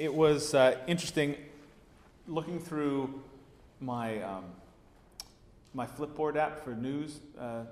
It was interesting looking through my my Flipboard app for news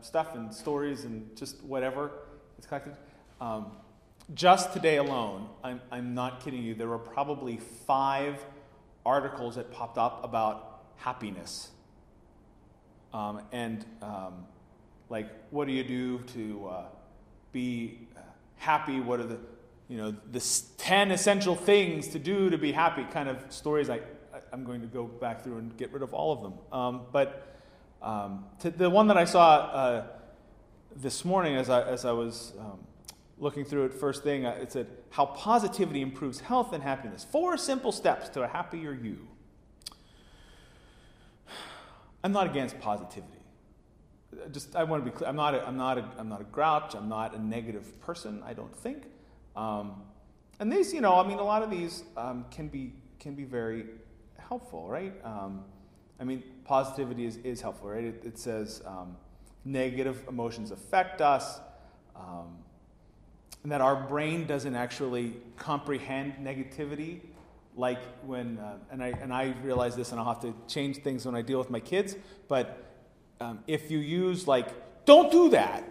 stuff and stories and just whatever is collected. Just today alone, I'm not kidding you, there were probably 5 articles that popped up about happiness. Like, what do you do to be happy? What are the, you know, the 10 essential things to do to be happy kind of stories. I'm going to go back through and get rid of all of them. But the one that I saw this morning as I was looking through it first thing, it said, how positivity improves health and happiness. 4 simple steps to a happier you. I'm not against positivity. I want to be clear. I'm not a grouch. I'm not a negative person, I don't think. And these, you know, I mean, a lot of these can be very helpful, right? I mean, positivity is helpful, right? It says negative emotions affect us, and that our brain doesn't actually comprehend negativity. Like when, and I realize this, and I'll have to change things when I deal with my kids. But if you use like, don't do that,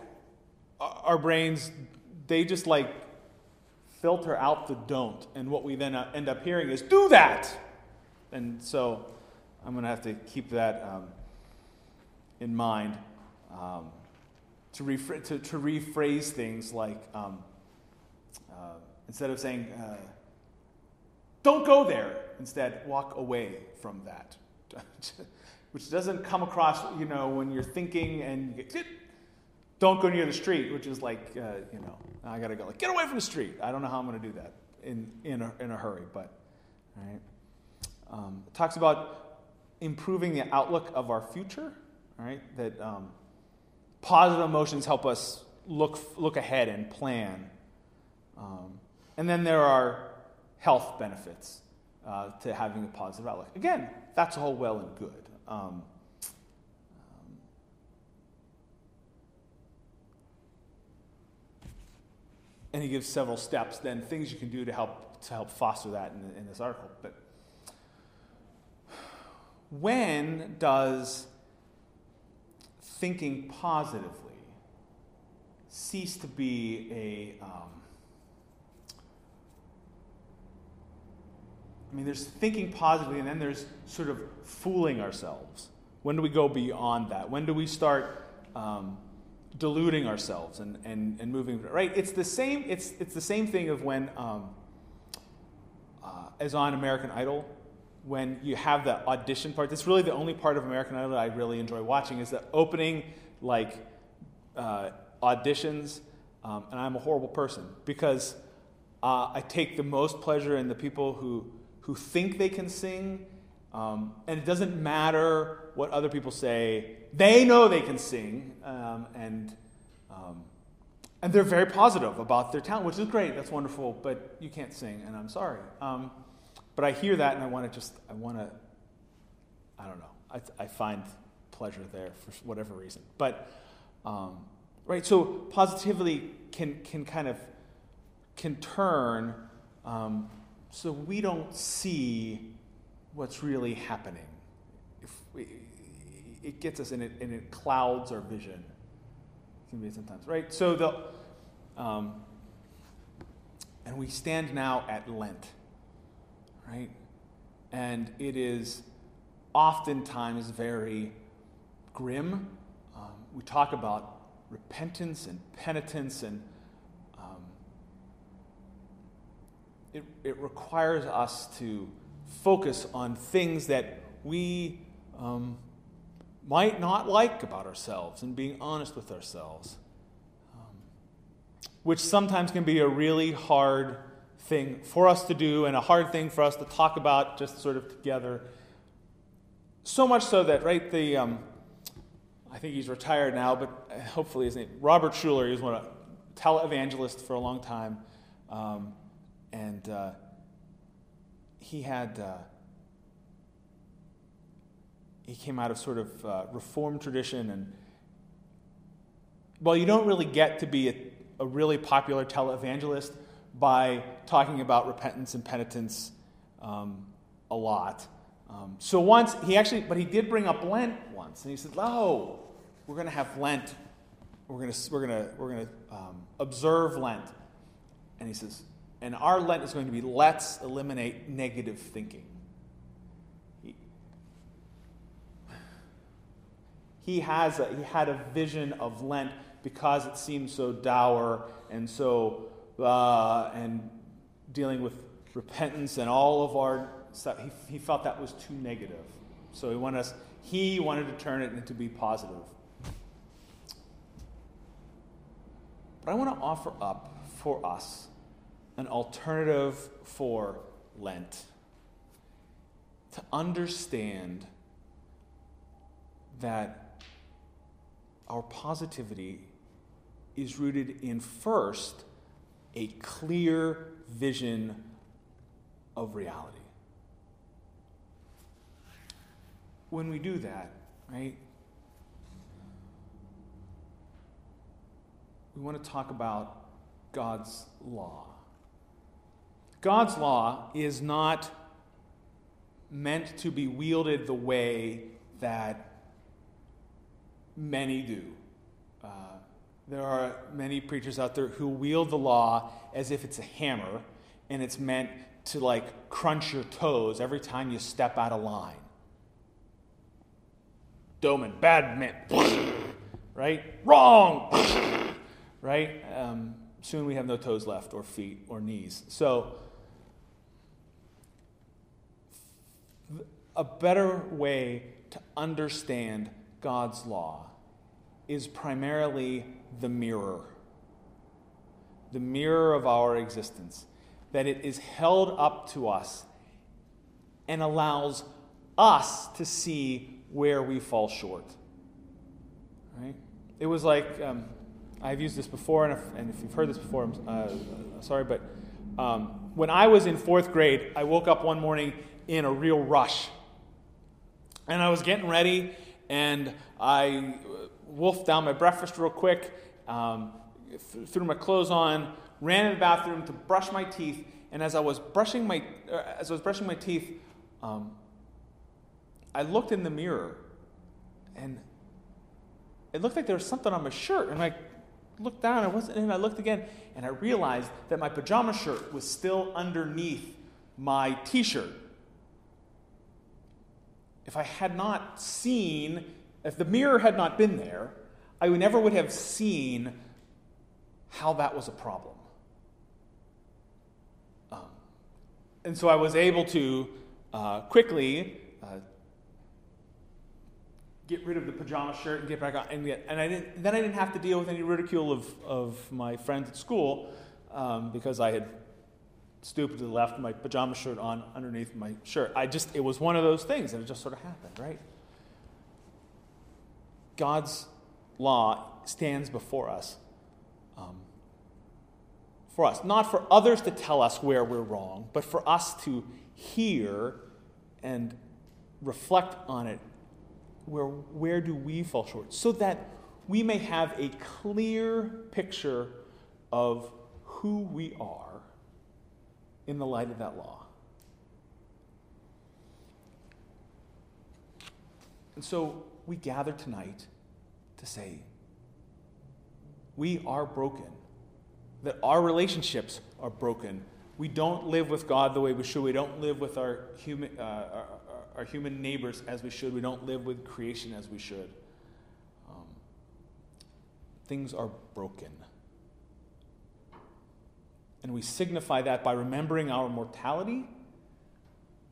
our brains, they just like filter out the don't, and what we then end up hearing is do that. And so I'm going to have to keep that in mind to rephrase things like instead of saying don't go there, instead walk away from that, which doesn't come across, you know, when you're thinking and you get, don't go near the street, which is like, you know, I gotta go. Like, get away from the street. I don't know how I'm gonna do that in a hurry, but all right. It talks about improving the outlook of our future. All right, that positive emotions help us look ahead and plan. And then there are health benefits to having a positive outlook. Again, that's all well and good. And he gives several steps, then things you can do to help foster that in this article. But when does thinking positively cease to be a? I mean, there's thinking positively, and then there's sort of fooling ourselves. When do we go beyond that? When do we start? Deluding ourselves and moving, right? It's the same thing of when as on American Idol, when you have the audition part. That's really the only part of American Idol that I really enjoy watching, is the opening like auditions. And I'm a horrible person because I take the most pleasure in the people who think they can sing, and it doesn't matter what other people say. They know they can sing, and they're very positive about their talent, which is great. That's wonderful, but you can't sing, and I'm sorry. But I hear that, and I don't know. I find pleasure there for whatever reason. But right, so positivity can turn, so we don't see what's really happening. It gets us, and it clouds our vision. It can be sometimes, right? So and we stand now at Lent, right? And it is oftentimes very grim. We talk about repentance and penitence, and it requires us to focus on things that we might not like about ourselves, and being honest with ourselves, which sometimes can be a really hard thing for us to do and a hard thing for us to talk about just sort of together. So much so that, right, the I think he's retired now, but hopefully his name, Robert Schuller, he was one of a televangelist for a long time, and he had... He came out of sort of Reformed tradition, and well, you don't really get to be a really popular televangelist by talking about repentance and penitence a lot. So once, he did bring up Lent once, and he said, oh, we're going to have Lent. We're going to observe Lent. And he says, and our Lent is going to be, let's eliminate negative thinking. He had a vision of Lent because it seemed so dour and so and dealing with repentance and all of our stuff. He felt that was too negative, so he wanted to turn it into be positive. But I want to offer up for us an alternative for Lent to understand that our positivity is rooted in, first, a clear vision of reality. When we do that, right, we want to talk about God's law. God's law is not meant to be wielded the way that many do. There are many preachers out there who wield the law as if it's a hammer and it's meant to crunch your toes every time you step out of line. Doman, bad man, right? Wrong, right? Soon we have no toes left or feet or knees. So a better way to understand God's law is primarily the mirror of our existence, that it is held up to us and allows us to see where we fall short. Right? It was I've used this before, and if you've heard this before, I'm sorry, but when I was in fourth grade, I woke up one morning in a real rush, and I was getting ready. And I wolfed down my breakfast real quick, threw my clothes on, ran in the bathroom to brush my teeth. And as I was brushing my teeth, I looked in the mirror, and it looked like there was something on my shirt. And I looked down, I looked again, and I realized that my pajama shirt was still underneath my t-shirt. If the mirror had not been there, I never would have seen how that was a problem. And so I was able to quickly get rid of the pajama shirt and get back on. And I didn't have to deal with any ridicule of my friends at school because I had stupidly left my pajama shirt on underneath my shirt. It was one of those things, and it just sort of happened, right? God's law stands before us, for us, not for others to tell us where we're wrong, but for us to hear and reflect on it. Where do we fall short, so that we may have a clear picture of who we are in the light of that law. And so we gather tonight to say, we are broken, that our relationships are broken. We don't live with God the way we should. We don't live with our human neighbors as we should. We don't live with creation as we should. Things are broken. And we signify that by remembering our mortality,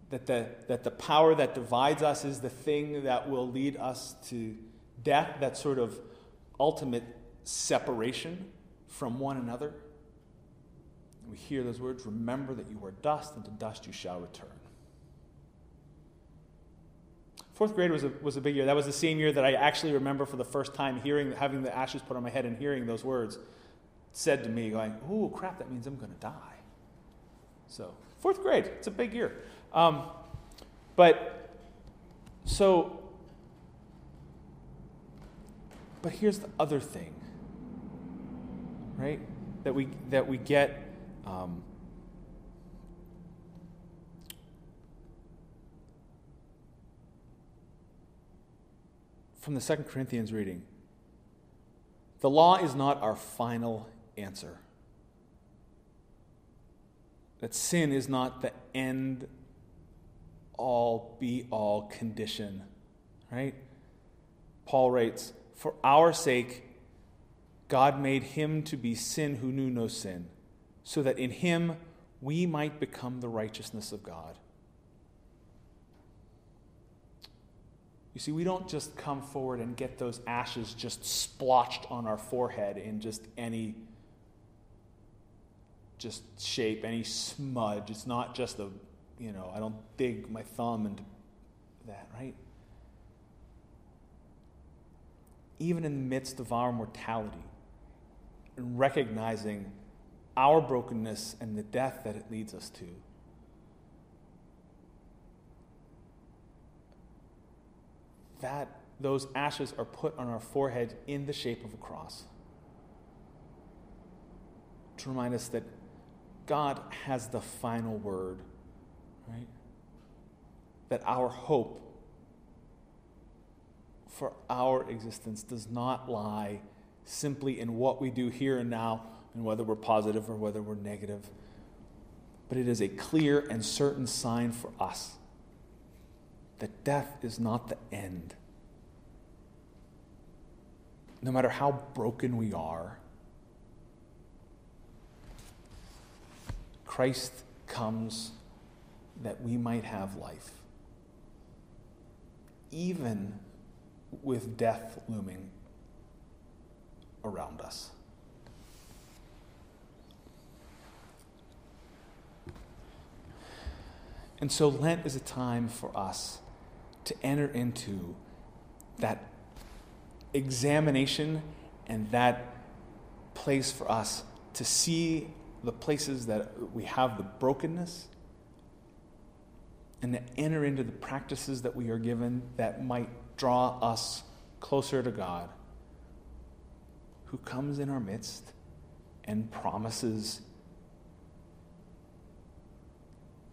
that the power that divides us is the thing that will lead us to death, that sort of ultimate separation from one another. And we hear those words, remember that you are dust, and to dust you shall return. Fourth grade was a big year. That was the same year that I actually remember for the first time having the ashes put on my head and hearing those words said to me, going, oh, crap, that means I'm going to die. So, fourth grade, it's a big year. But here's the other thing, right? That we get from the Second Corinthians reading. The law is not our final answer. That sin is not the end all, be all condition, right? Paul writes, for our sake, God made him to be sin who knew no sin, so that in him we might become the righteousness of God. You see, we don't just come forward and get those ashes just splotched on our forehead in just any just shape, any smudge. It's not just the, I don't dig my thumb into that, right? Even in the midst of our mortality, and recognizing our brokenness and the death that it leads us to, that those ashes are put on our forehead in the shape of a cross to remind us that God has the final word, right? That our hope for our existence does not lie simply in what we do here and now and whether we're positive or whether we're negative, but it is a clear and certain sign for us that death is not the end. No matter how broken we are, Christ comes that we might have life, even with death looming around us. And so Lent is a time for us to enter into that examination and that place for us to see the places that we have the brokenness and to enter into the practices that we are given that might draw us closer to God, who comes in our midst and promises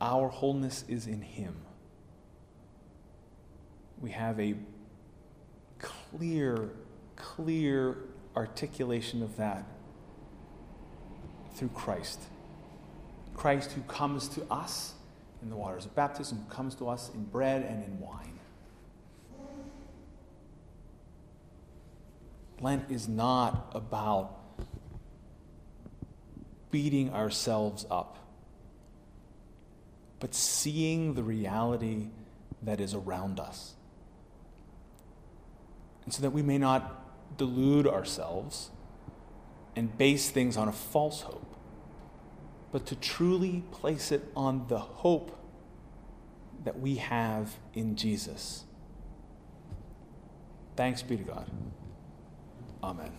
our wholeness is in Him. We have a clear articulation of that through Christ. Christ who comes to us in the waters of baptism, who comes to us in bread and in wine. Lent is not about beating ourselves up, but seeing the reality that is around us. And so that we may not delude ourselves and base things on a false hope, but to truly place it on the hope that we have in Jesus. Thanks be to God. Amen.